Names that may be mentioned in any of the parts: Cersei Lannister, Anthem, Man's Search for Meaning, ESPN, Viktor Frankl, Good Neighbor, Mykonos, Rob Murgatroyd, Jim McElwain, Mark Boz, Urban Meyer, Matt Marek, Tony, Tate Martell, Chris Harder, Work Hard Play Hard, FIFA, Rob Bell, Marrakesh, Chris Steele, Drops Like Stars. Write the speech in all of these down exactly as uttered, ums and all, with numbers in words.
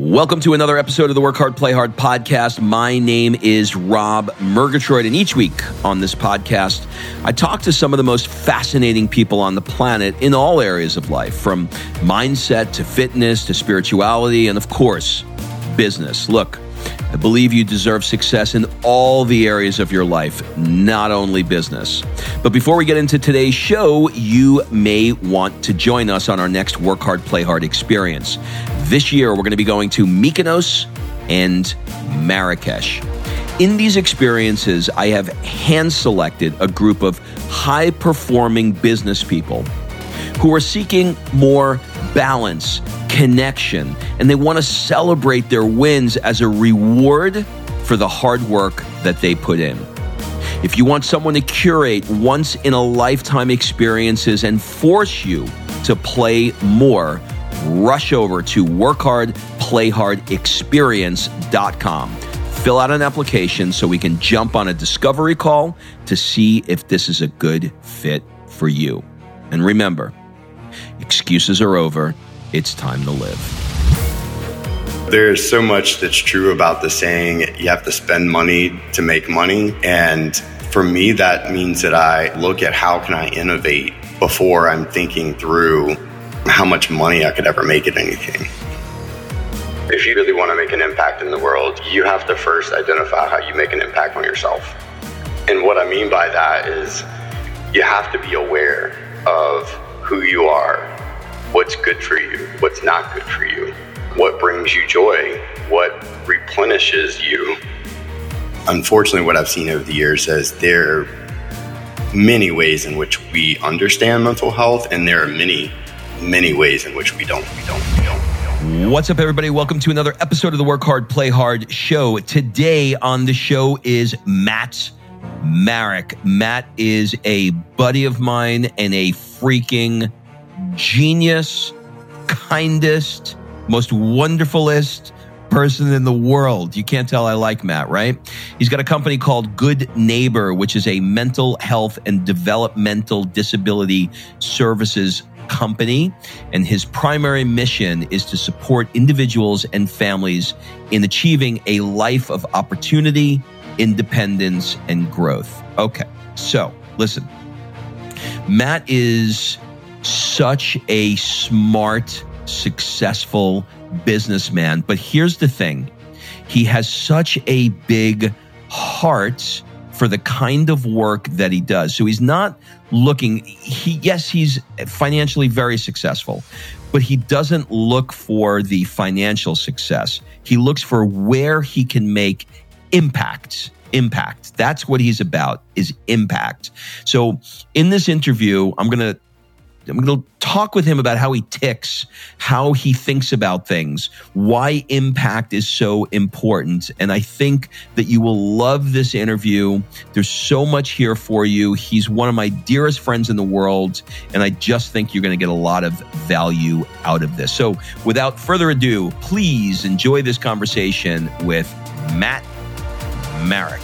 Welcome to another episode of the Work Hard Play Hard podcast. My name is Rob Murgatroyd, and each week on this podcast, I talk to some of the most fascinating people on the planet in all areas of life, from mindset to fitness to spirituality and, of course, business. Look, I believe you deserve success in all the areas of your life, not only business. But before we get into today's show, you may want to join us on our next Work Hard, Play Hard experience. This year, we're going to be going to Mykonos and Marrakesh. In these experiences, I have hand-selected a group of high-performing business people who are seeking more balance, connection, and they want to celebrate their wins as a reward for the hard work that they put in. If you want someone to curate once-in-a-lifetime experiences and force you to play more, rush over to work hard play hard experience dot com. Fill out an application so we can jump on a discovery call to see if this is a good fit for you. And remember, excuses are over. It's time to live. There's so much that's true about the saying, you have to spend money to make money. And for me, that means that I look at how can I innovate before I'm thinking through how much money I could ever make at anything. If you really want to make an impact in the world, you have to first identify how you make an impact on yourself. And what I mean by that is you have to be aware of who you are, what's good for you, what's not good for you, what brings you joy, what replenishes you. Unfortunately, what I've seen over the years is there are many ways in which we understand mental health, and there are many, many ways in which we don't, we don't, we don't. What's up, everybody? Welcome to another episode of the Work Hard, Play Hard show. Today on the show is Matt Marek. Matt is a buddy of mine and a freaking genius, kindest, most wonderfulest person in the world. You can't tell I like Matt, right? He's got a company called Good Neighbor, which is a mental health and developmental disability services company. And his primary mission is to support individuals and families in achieving a life of opportunity, independence, and growth. Okay, so listen, Matt is such a smart, successful businessman. But here's the thing. He has such a big heart for the kind of work that he does. So he's not looking, he, yes, he's financially very successful, but he doesn't look for the financial success. He looks for where he can make impact. Impact. That's what he's about, is impact. So in this interview, I'm going to I'm going to talk with him about how he ticks, how he thinks about things, why impact is so important. And I think that you will love this interview. There's so much here for you. He's one of my dearest friends in the world, and I just think you're going to get a lot of value out of this. So without further ado, please enjoy this conversation with Matt Marek.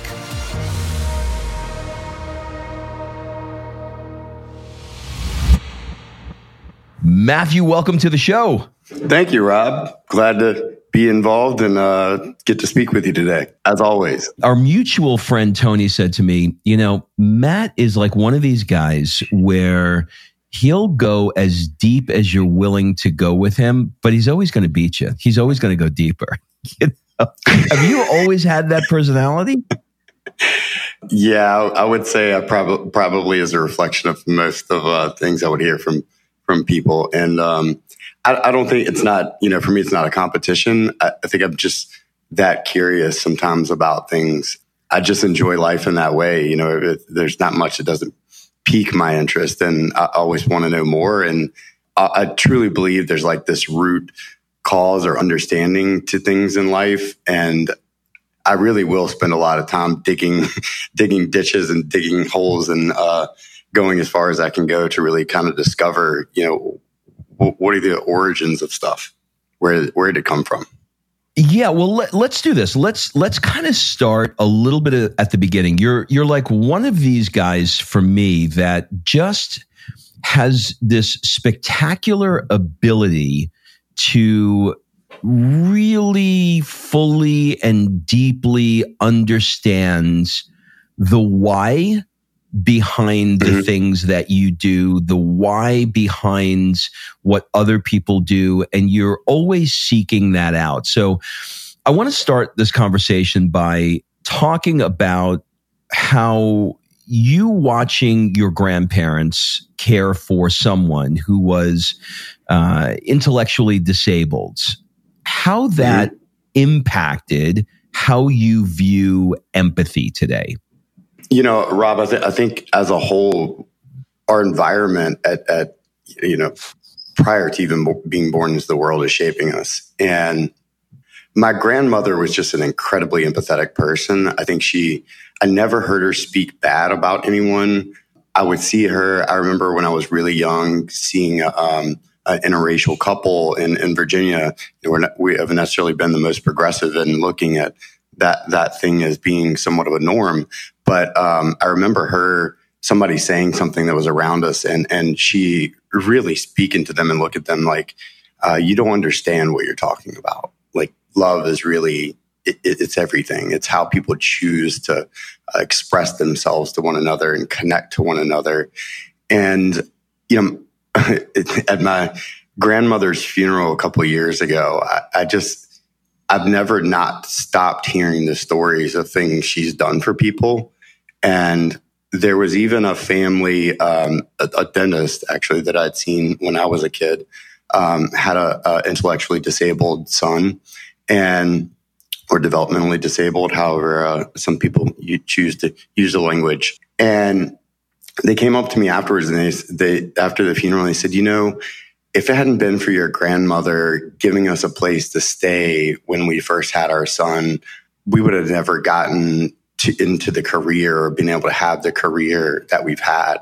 Matthew, welcome to the show. Thank you, Rob. Glad to be involved and uh, get to speak with you today, as always. Our mutual friend Tony said to me, you know, Matt is like one of these guys where he'll go as deep as you're willing to go with him, but he's always going to beat you. He's always going to go deeper. You know? Have you always had that personality? Yeah, I would say I prob- probably is a reflection of most of uh, things I would hear from from people. And um, I, I don't think it's not, you know, for me, it's not a competition. I, I think I'm just that curious sometimes about things. I just enjoy life in that way. You know, it, there's not much that doesn't pique my interest, and I always want to know more. And I, I truly believe there's like this root cause or understanding to things in life. And I really will spend a lot of time digging, digging ditches and digging holes and, uh, going as far as I can go to really kind of discover, you know, w- what are the origins of stuff? Where where did it come from? Yeah, well, let, let's do this. Let's let's kind of start a little bit of, at the beginning. You're you're like one of these guys for me that just has this spectacular ability to really fully and deeply understands the why behind the things that you do, the why behind what other people do, and you're always seeking that out. So I want to start this conversation by talking about how you watching your grandparents care for someone who was uh, intellectually disabled, how that mm-hmm. impacted how you view empathy today. You know, Rob, I, th- I think as a whole, our environment at, at, you know, prior to even bo- being born into the world is shaping us. And my grandmother was just an incredibly empathetic person. I think she, I never heard her speak bad about anyone. I would see her. I remember when I was really young, seeing um, an interracial couple in, in Virginia. We're not, we haven't necessarily been the most progressive in looking at that, that thing as being somewhat of a norm. But um, I remember her, somebody saying something that was around us, and and she really speaking to them and look at them like, uh, you don't understand what you're talking about. Like, love is really, it, it's everything. It's how people choose to express themselves to one another and connect to one another. And, you know, at my grandmother's funeral a couple of years ago, I, I just... I've never not stopped hearing the stories of things she's done for people. And there was even a family, um, a, a dentist actually that I'd seen when I was a kid, um, had a, a intellectually disabled son and, or developmentally disabled. However, uh, some people you choose to use the language. And they came up to me afterwards and they, they, after the funeral, they said, you know, if it hadn't been for your grandmother giving us a place to stay when we first had our son, we would have never gotten to, into the career or been able to have the career that we've had,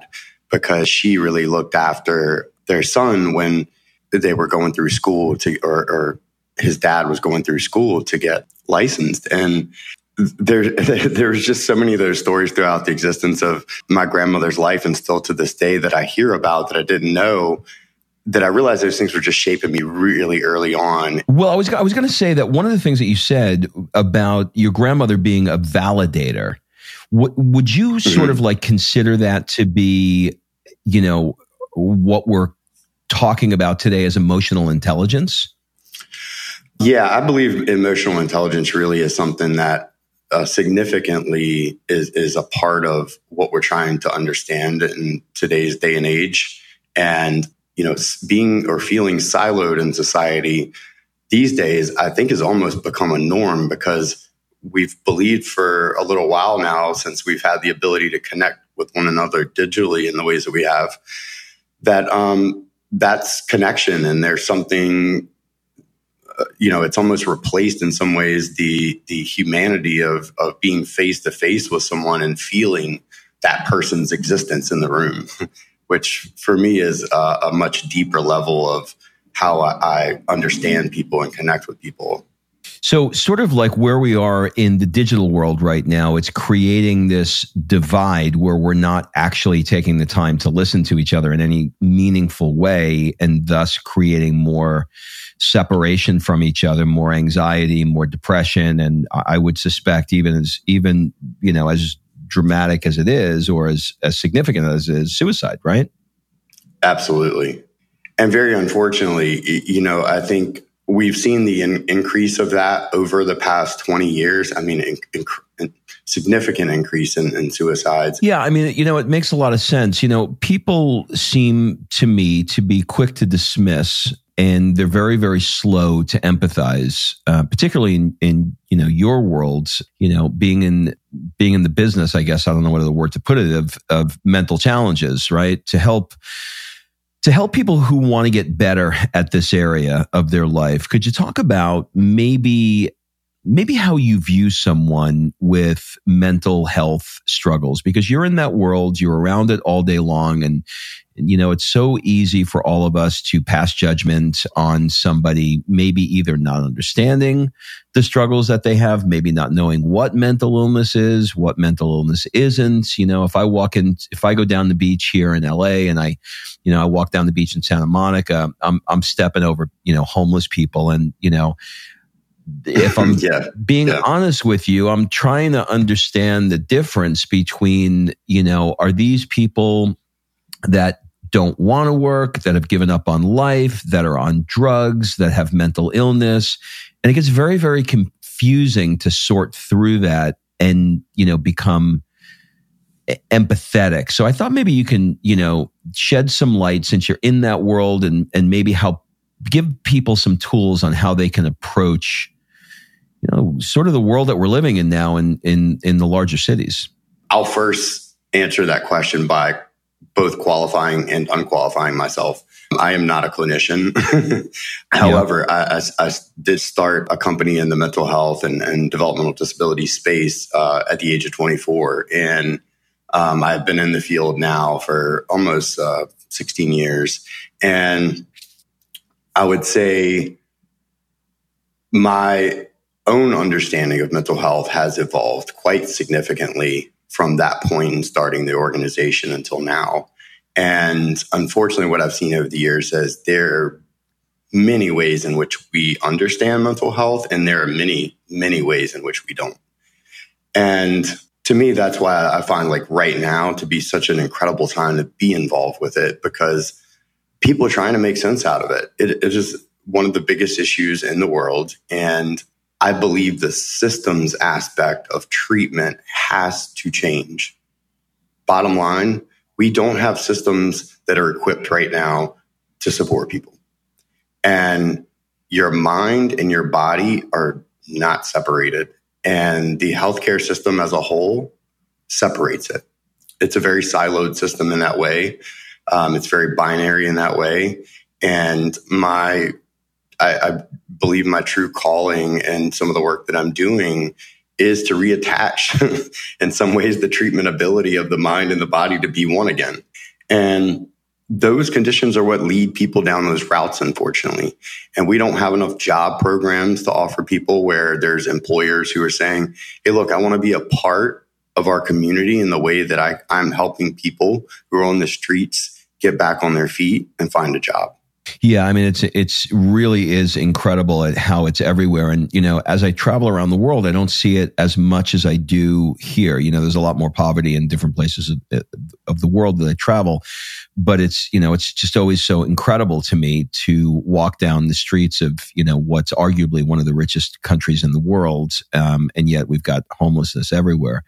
because she really looked after their son when they were going through school to, or, or his dad was going through school to get licensed. And there, there's just so many of those stories throughout the existence of my grandmother's life, and still to this day that I hear about that I didn't know, that I realized those things were just shaping me really early on. Well, I was I was going to say that one of the things that you said about your grandmother being a validator, what, would you mm-hmm. sort of like consider that to be, you know, what we're talking about today as emotional intelligence? Yeah, I believe emotional intelligence really is something that uh, significantly is is a part of what we're trying to understand in today's day and age. And you know, being or feeling siloed in society these days, I think has almost become a norm, because we've believed for a little while now, since we've had the ability to connect with one another digitally in the ways that we have, that um, that's connection. And there's something, uh, you know, it's almost replaced in some ways the the humanity of of being face to face with someone and feeling that person's existence in the room. Which for me is a, a much deeper level of how I, I understand people and connect with people. So sort of like where we are in the digital world right now, it's creating this divide where we're not actually taking the time to listen to each other in any meaningful way, and thus creating more separation from each other, more anxiety, more depression. And I would suspect even as, even, you know, as dramatic as it is, or as, as significant as it is, suicide, right? Absolutely. And very unfortunately, you know, I think we've seen the in- increase of that over the past twenty years. I mean, in- in- significant increase in, in suicides. Yeah. I mean, you know, it makes a lot of sense. You know, people seem to me to be quick to dismiss, and they're very, very slow to empathize, uh, particularly in, in, you know, your worlds, you know, being in, being in the business, I guess, I don't know what other word to put it, of, of mental challenges, right? To help, to help people who want to get better at this area of their life. Could you talk about maybe maybe how you view someone with mental health struggles, because you're in that world, you're around it all day long. And, and, you know, it's so easy for all of us to pass judgment on somebody, maybe either not understanding the struggles that they have, maybe not knowing what mental illness is, what mental illness isn't. You know, if I walk in, if I go down the beach here in L A and I, you know, I walk down the beach in Santa Monica, I'm, I'm stepping over, you know, homeless people and, you know, if I'm yeah, being yeah. honest with you, I'm trying to understand the difference between, you know, are these people that don't want to work, that have given up on life, that are on drugs, that have mental illness? And it gets very, very confusing to sort through that and, you know, become empathetic. So I thought maybe you can, you know, shed some light since you're in that world and, and maybe help give people some tools on how they can approach, you know, sort of the world that we're living in now in, in, in the larger cities. I'll first answer that question by both qualifying and unqualifying myself. I am not a clinician. However, yeah. I, I, I did start a company in the mental health and, and developmental disability space uh, at the age of twenty-four. And um, I've been in the field now for almost uh, sixteen years. And I would say my own understanding of mental health has evolved quite significantly from that point in starting the organization until now. And unfortunately, what I've seen over the years is there are many ways in which we understand mental health, and there are many, many ways in which we don't. And to me, that's why I find like right now to be such an incredible time to be involved with it, because people are trying to make sense out of it. It is just one of the biggest issues in the world. And I believe the systems aspect of treatment has to change. Bottom line, we don't have systems that are equipped right now to support people. And your mind and your body are not separated. And the healthcare system as a whole separates it. It's a very siloed system in that way. Um, it's very binary in that way. And my, I, I believe my true calling and some of the work that I'm doing is to reattach in some ways the treatment ability of the mind and the body to be one again. And those conditions are what lead people down those routes, unfortunately. And we don't have enough job programs to offer people where there's employers who are saying, hey, look, I want to be a part of our community in the way that I, I'm helping people who are on the streets get back on their feet and find a job. Yeah, I mean, it's it's really is incredible at how it's everywhere. And, you know, as I travel around the world, I don't see it as much as I do here. You know, there's a lot more poverty in different places of, of the world that I travel. But it's, you know, it's just always so incredible to me to walk down the streets of, you know, what's arguably one of the richest countries in the world. Um, and yet we've got homelessness everywhere.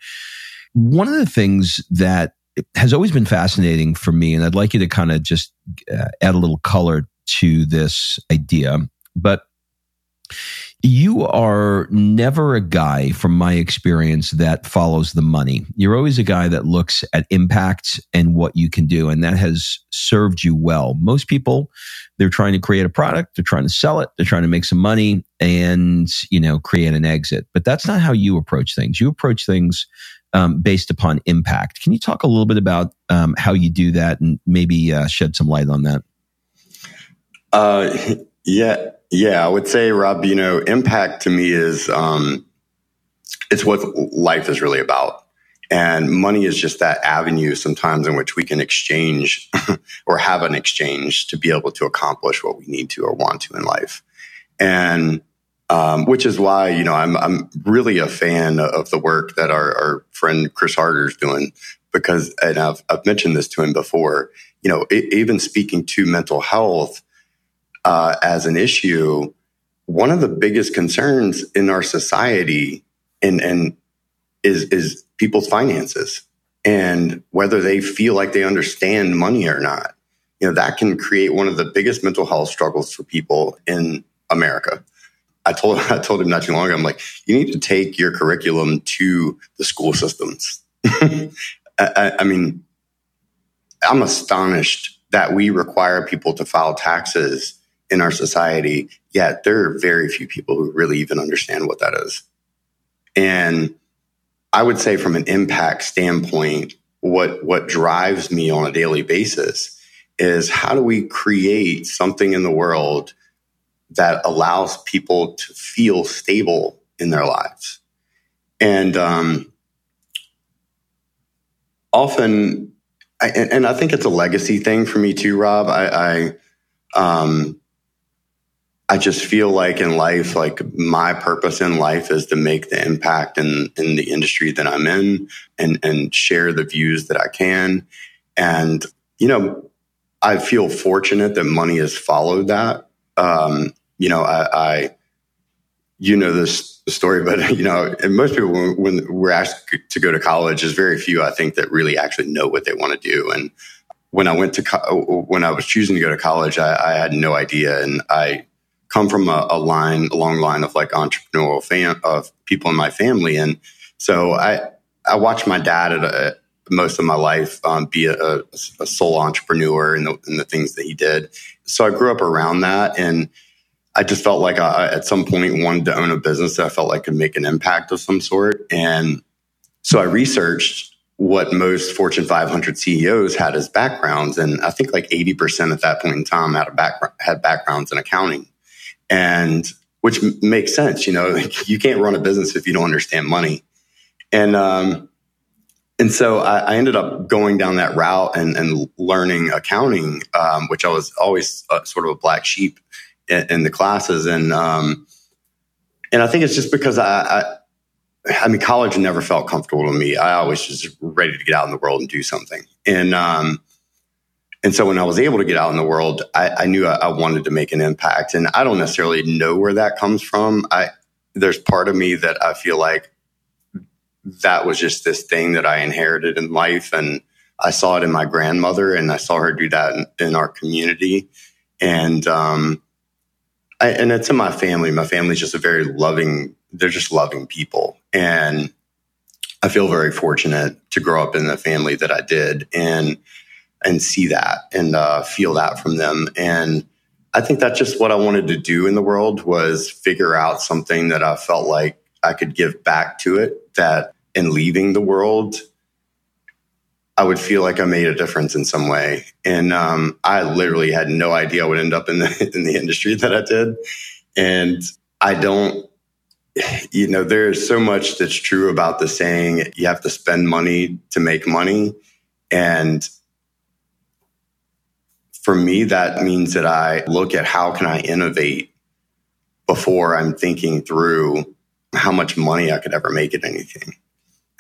One of the things that it has always been fascinating for me, and I'd like you to kind of just uh, add a little color to this idea, but you are never a guy, from my experience, that follows the money. You're always a guy that looks at impact and what you can do, and that has served you well. Most people, they're trying to create a product, they're trying to sell it, they're trying to make some money and, you know, create an exit. But that's not how you approach things. You approach things Um, based upon impact. Can you talk a little bit about um, how you do that and maybe uh, shed some light on that? Uh, yeah, yeah. I would say, Rob, you know, impact to me is, um, it's what life is really about. And money is just that avenue sometimes in which we can exchange or have an exchange to be able to accomplish what we need to or want to in life. And Um, which is why, you know, I'm I'm really a fan of the work that our, our friend Chris Harder is doing, because, and I've I've mentioned this to him before, you know, it, even speaking to mental health uh, as an issue, one of the biggest concerns in our society and and is is people's finances and whether they feel like they understand money or not. You know, that can create one of the biggest mental health struggles for people in America. I told I told him not too long ago, I'm like, you need to take your curriculum to the school systems. I, I mean, I'm astonished that we require people to file taxes in our society, yet there are very few people who really even understand what that is. And I would say from an impact standpoint, what what drives me on a daily basis is how do we create something in the world that allows people to feel stable in their lives? And um, often, I, and, and I think it's a legacy thing for me too, Rob. I, I, um, I just feel like in life, like my purpose in life is to make the impact in, in the industry that I'm in and, and share the views that I can. And, you know, I feel fortunate that money has followed that. Um, you know, I, I, you know, this story, but, you know, and most people when, when we're asked to go to college, there's very few, I think, that really actually know what they want to do. And when I went to, co- when I was choosing to go to college, I, I had no idea. And I come from a, a line, a long line of like entrepreneurial fam- of people in my family. And so I, I watched my dad at a, most of my life um, be a, a, a sole entrepreneur in the, in the things that he did. So I grew up around that. And I just felt like I, at some point, wanted to own a business that I felt like could make an impact of some sort. And so I researched what most Fortune five hundred C E Os had as backgrounds. And I think like eighty percent at that point in time had a background, had backgrounds in accounting. And which m- makes sense, you know, like you can't run a business if you don't understand money. And um, and so I, I ended up going down that route and, and learning accounting, um, which I was always uh, sort of a black sheep in, in the classes. And um, and I think it's just because I, I, I mean, college never felt comfortable to me. I always just ready to get out in the world and do something. And um, And so when I was able to get out in the world, I, I knew I, I wanted to make an impact. And I don't necessarily know where that comes from. I there's part of me that I feel like that was just this thing that I inherited in life. And I saw it in my grandmother and I saw her do that in, in our community. And um, I, and it's in my family. My family's just a very loving, they're just loving people. And I feel very fortunate to grow up in the family that I did. And and see that and uh, feel that from them. And I think that's just what I wanted to do in the world was figure out something that I felt like I could give back to it, that in leaving the world, I would feel like I made a difference in some way. And um, I literally had no idea I would end up in the, in the industry that I did. And I don't, you know, there's so much that's true about the saying, you have to spend money to make money. And for me, that means that I look at how can I innovate before I'm thinking through how much money I could ever make at anything.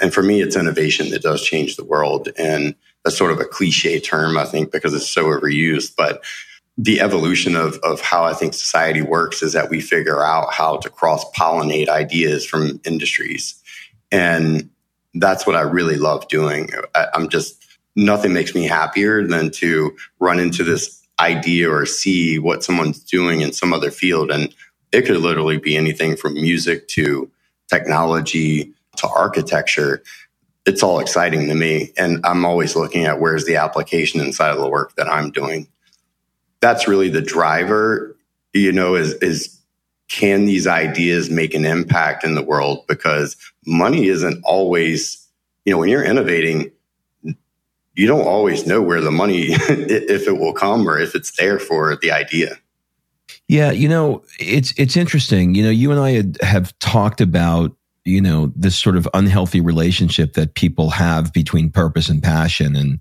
And for me, it's innovation that does change the world. And that's sort of a cliche term, I think, because it's so overused. But the evolution of, of how I think society works is that we figure out how to cross-pollinate ideas from industries. And that's what I really love doing. I, I'm just... Nothing makes me happier than to run into this idea or see what someone's doing in some other field. And it could literally be anything from music to technology to architecture. It's all exciting to me. And I'm always looking at where's the application inside of the work that I'm doing. That's really the driver, you know, is, is can these ideas make an impact in the world? Because money isn't always, you know, when you're innovating, you don't always know where the money, if it will come or if it's there for the idea. Yeah, you know, it's it's interesting. You know, you and I had, have talked about, you know, this sort of unhealthy relationship that people have between purpose and passion and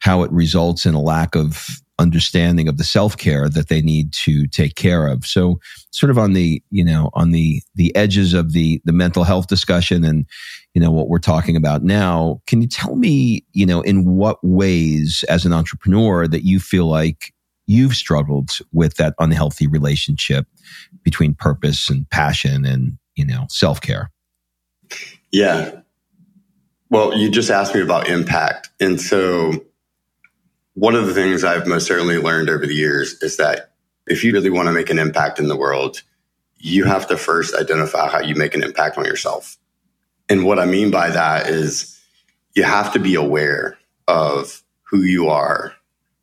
how it results in a lack of understanding of the self-care that they need to take care of. So sort of on the, you know, on the, the edges of the, the mental health discussion and, you know, what we're talking about now, can you tell me, you know, in what ways as an entrepreneur that you feel like you've struggled with that unhealthy relationship between purpose and passion and, you know, self-care? Yeah. Well, you just asked me about impact. And so one of the things I've most certainly learned over the years is that if you really want to make an impact in the world, you have to first identify how you make an impact on yourself. And what I mean by that is you have to be aware of who you are,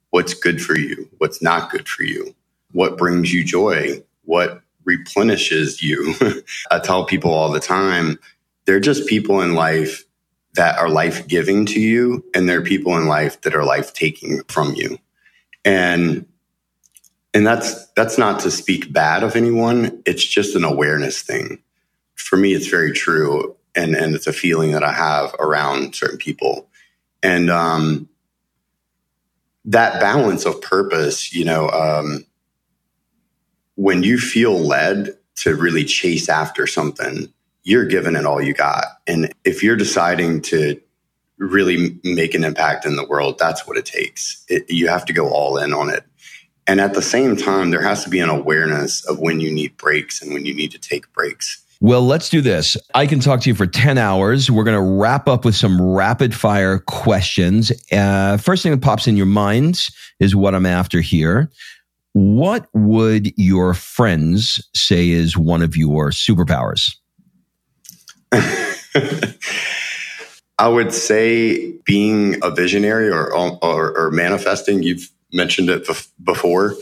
what's good for you, what's not good for you, what brings you joy, what replenishes you. I tell people all the time, there are just people in life that are life-giving to you, and there are people in life that are life-taking from you. And and that's that's not to speak bad of anyone. It's just an awareness thing. For me, it's very true, and and it's a feeling that I have around certain people. And um, that balance of purpose, you know, um, when you feel led to really chase after something, you're giving it all you got. And if you're deciding to really make an impact in the world, that's what it takes. It, you have to go all in on it. And at the same time, there has to be an awareness of when you need breaks and when you need to take breaks. Well, let's do this. I can talk to you for ten hours. We're going to wrap up with some rapid fire questions. Uh, first thing that pops in your mind is what I'm after here. What would your friends say is one of your superpowers? I would say being a visionary or, or or manifesting. You've mentioned it before.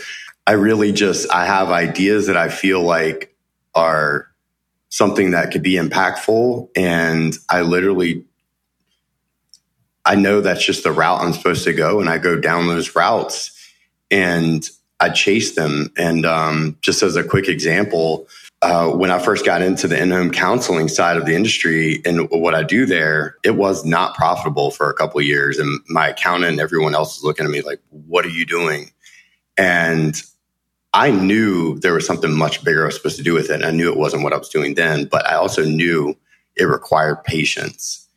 I really just, I have ideas that I feel like are something that could be impactful. And I literally, I know that's just the route I'm supposed to go. And I go down those routes and I chase them. And um, just as a quick example, Uh, when I first got into the in-home counseling side of the industry and what I do there, it was not profitable for a couple of years. And my accountant and everyone else was looking at me like, what are you doing? And I knew there was something much bigger I was supposed to do with it. And I knew it wasn't what I was doing then, but I also knew it required patience.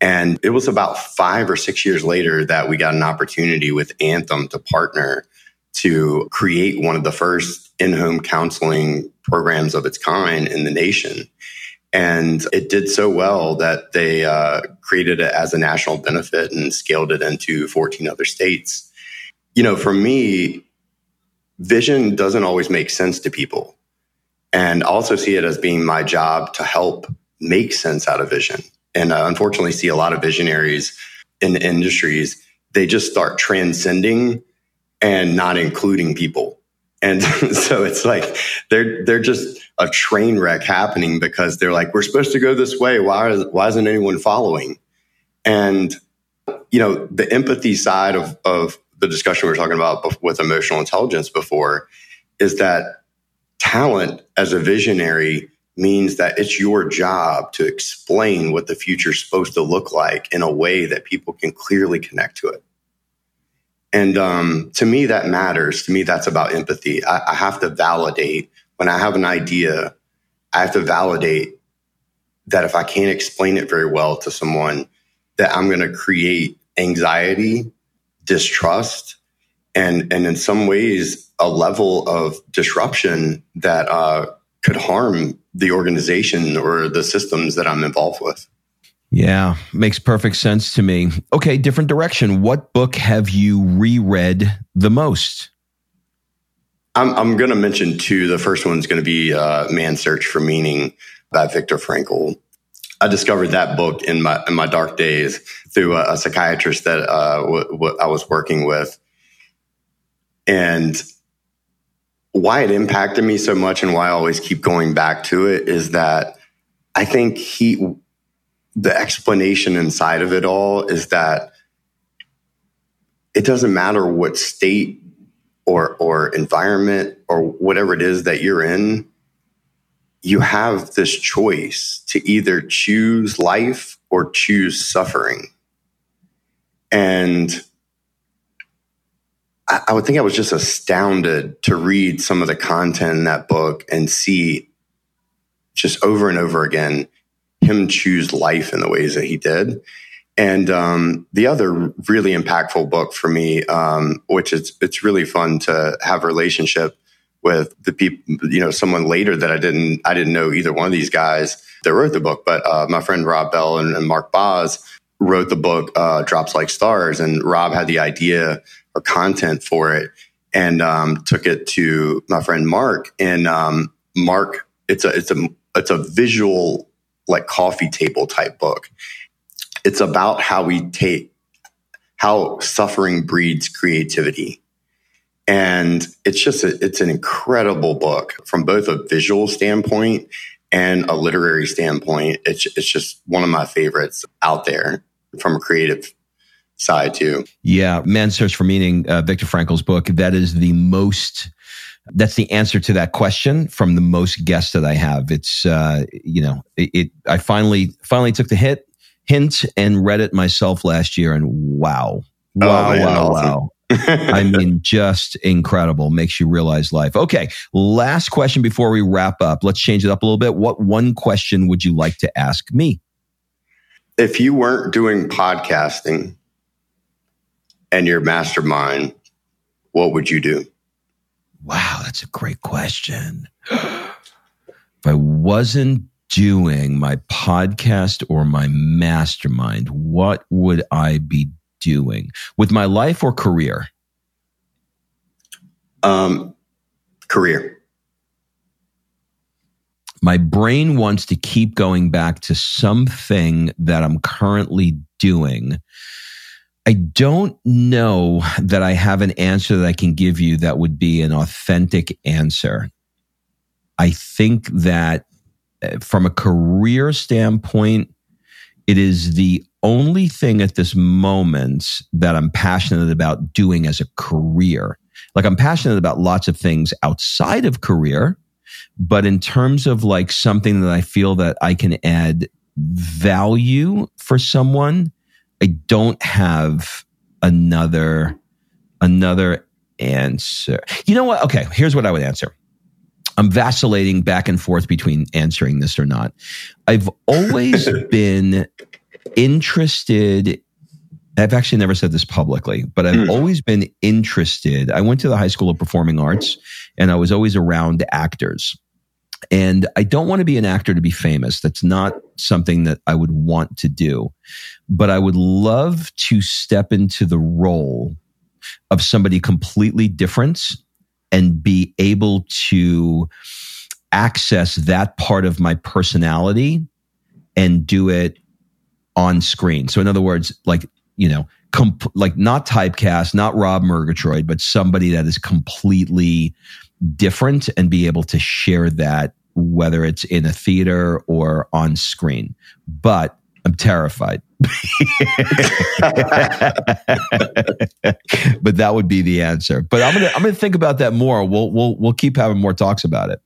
And it was about five or six years later that we got an opportunity with Anthem to partner to create one of the first in-home counseling programs of its kind in the nation. And it did so well that they uh, created it as a national benefit and scaled it into fourteen other states. You know, for me, vision doesn't always make sense to people. And I also see it as being my job to help make sense out of vision. And I unfortunately see a lot of visionaries in the industries, they just start transcending and not including people. And so it's like, they're they're just a train wreck happening because they're like, we're supposed to go this way. Why, is, why isn't anyone following? And, you know, the empathy side of, of the discussion we were talking about with emotional intelligence before is that talent as a visionary means that it's your job to explain what the future's supposed to look like in a way that people can clearly connect to it. And um, to me, that matters. To me, that's about empathy. I, I have to validate when I have an idea. I have to validate that if I can't explain it very well to someone, that I'm going to create anxiety, distrust, and and in some ways a level of disruption that uh, could harm the organization or the systems that I'm involved with. Yeah, makes perfect sense to me. Okay, different direction. What book have you reread the most? I'm, I'm going to mention two. The first one's going to be uh, Man's Search for Meaning by Viktor Frankl. I discovered that book in my in my dark days through a, a psychiatrist that uh, w- w- I was working with. And why it impacted me so much and why I always keep going back to it is that I think he... the explanation inside of it all is that it doesn't matter what state or or environment or whatever it is that you're in, you have this choice to either choose life or choose suffering. And I, I would think I was just astounded to read some of the content in that book and see just over and over again him choose life in the ways that he did. And um, the other really impactful book for me, um, which is, it's really fun to have a relationship with the people, you know, someone later that I didn't, I didn't know either one of these guys that wrote the book, but uh, my friend Rob Bell and, and Mark Boz wrote the book, uh, Drops Like Stars. And Rob had the idea or content for it and um, took it to my friend Mark. And um, Mark, it's a, it's a, it's a visual like coffee table type book. It's about how we take, how suffering breeds creativity. And it's just, a, it's an incredible book from both a visual standpoint and a literary standpoint. It's it's just one of my favorites out there from a creative side too. Yeah. Man's Search for Meaning, uh, Viktor Frankl's book. That is the most, that's the answer to that question from the most guests that I have. It's, uh, you know, it, it I finally, finally took the hit hint and read it myself last year, and wow, wow, oh, man, wow, awesome. wow. I mean, just incredible. Makes you realize life. Okay. Last question before we wrap up. Let's change it up a little bit. What one question would you like to ask me? If you weren't doing podcasting and your mastermind, what would you do? Wow. That's a great question. If I wasn't doing my podcast or my mastermind, what would I be doing? doing with my life or career? Um, career. My brain wants to keep going back to something that I'm currently doing. I don't know that I have an answer that I can give you that would be an authentic answer. I think that from a career standpoint, it is the only thing at this moment that I'm passionate about doing as a career. Like, I'm passionate about lots of things outside of career, but in terms of like something that I feel that I can add value for someone, I don't have another, another answer. You know what? Okay. Here's what I would answer. I'm vacillating back and forth between answering this or not. I've always been interested, I've actually never said this publicly, but I've mm. always been interested. I went to the High School of Performing Arts, and I was always around actors. And I don't want to be an actor to be famous. That's not something that I would want to do. But I would love to step into the role of somebody completely different and be able to access that part of my personality and do it on screen. So in other words, like, you know, comp- like not typecast, not Rob Murgatroyd, but somebody that is completely different and be able to share that, whether it's in a theater or on screen. But I'm terrified. But that would be the answer. But I'm gonna I'm gonna think about that more. We'll we'll we'll keep having more talks about it.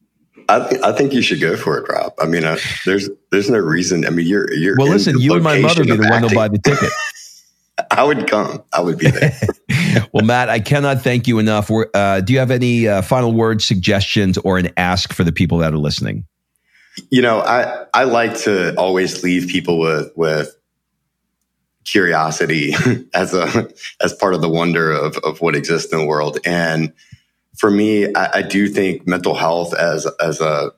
I, th- I think you should go for it, Rob. I mean, uh, there's there's no reason. I mean, you're you're. Well, listen, you and my mother be the one to buy the ticket. I would come. I would be there. Well, Matt, I cannot thank you enough. We're, uh, do you have any uh, final words, suggestions, or an ask for the people that are listening? You know, I I like to always leave people with with curiosity as a as part of the wonder of of what exists in the world. And for me, I, I do think mental health as as a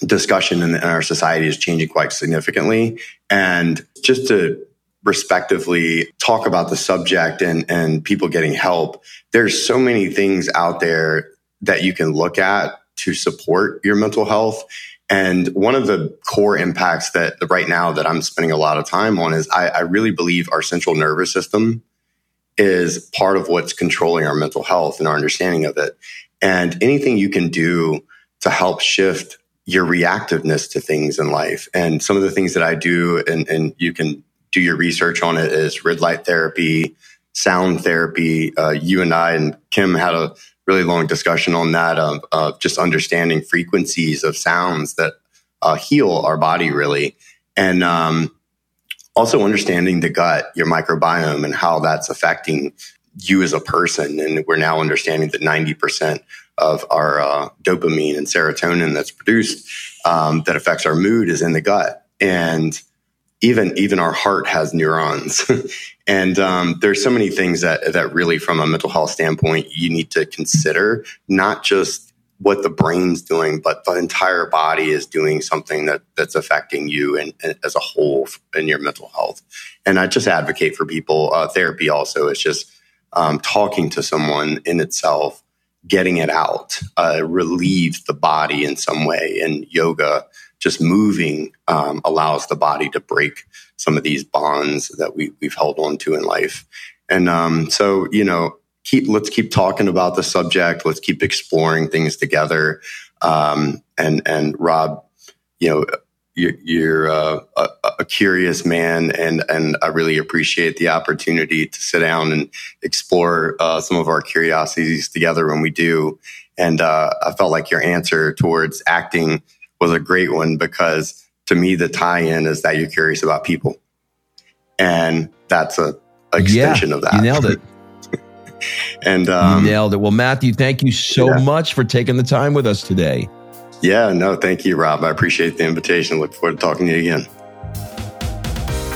discussion in, in our society is changing quite significantly. And just to respectively talk about the subject and, and people getting help, there's so many things out there that you can look at to support your mental health. And one of the core impacts that right now that I'm spending a lot of time on is I, I really believe our central nervous system is part of what's controlling our mental health and our understanding of it. And anything you can do to help shift your reactiveness to things in life. And some of the things that I do, and, and you can do your research on it, is red light therapy, sound therapy. Uh, you and I and Kim had a really long discussion on that, of, of just understanding frequencies of sounds that uh, heal our body, really. And, um, also understanding the gut, your microbiome, and how that's affecting you as a person. And we're now understanding that ninety percent of our uh, dopamine and serotonin that's produced um, that affects our mood is in the gut. And even even our heart has neurons. And um, there's so many things that that really, from a mental health standpoint, you need to consider, not just what the brain's doing, but the entire body is doing something that that's affecting you and, and as a whole in your mental health. And I just advocate for people, uh, therapy also, it's just um, talking to someone in itself, getting it out, uh, relieves the body in some way. And yoga, just moving, um, allows the body to break some of these bonds that we, we've held on to in life. And um, so, you know, keep, let's keep talking about the subject. Let's keep exploring things together. Um, and, and Rob, you know, you're, you're uh, a, a curious man, and, and I really appreciate the opportunity to sit down and explore uh, some of our curiosities together when we do. And uh, I felt like your answer towards acting was a great one, because to me, the tie-in is that you're curious about people. And that's a extension yeah, of that. You nailed it. and um, you nailed it. Well, Matthew, thank you so yeah. much for taking the time with us today. Yeah, no, thank you, Rob. I appreciate the invitation. Look forward to talking to you again.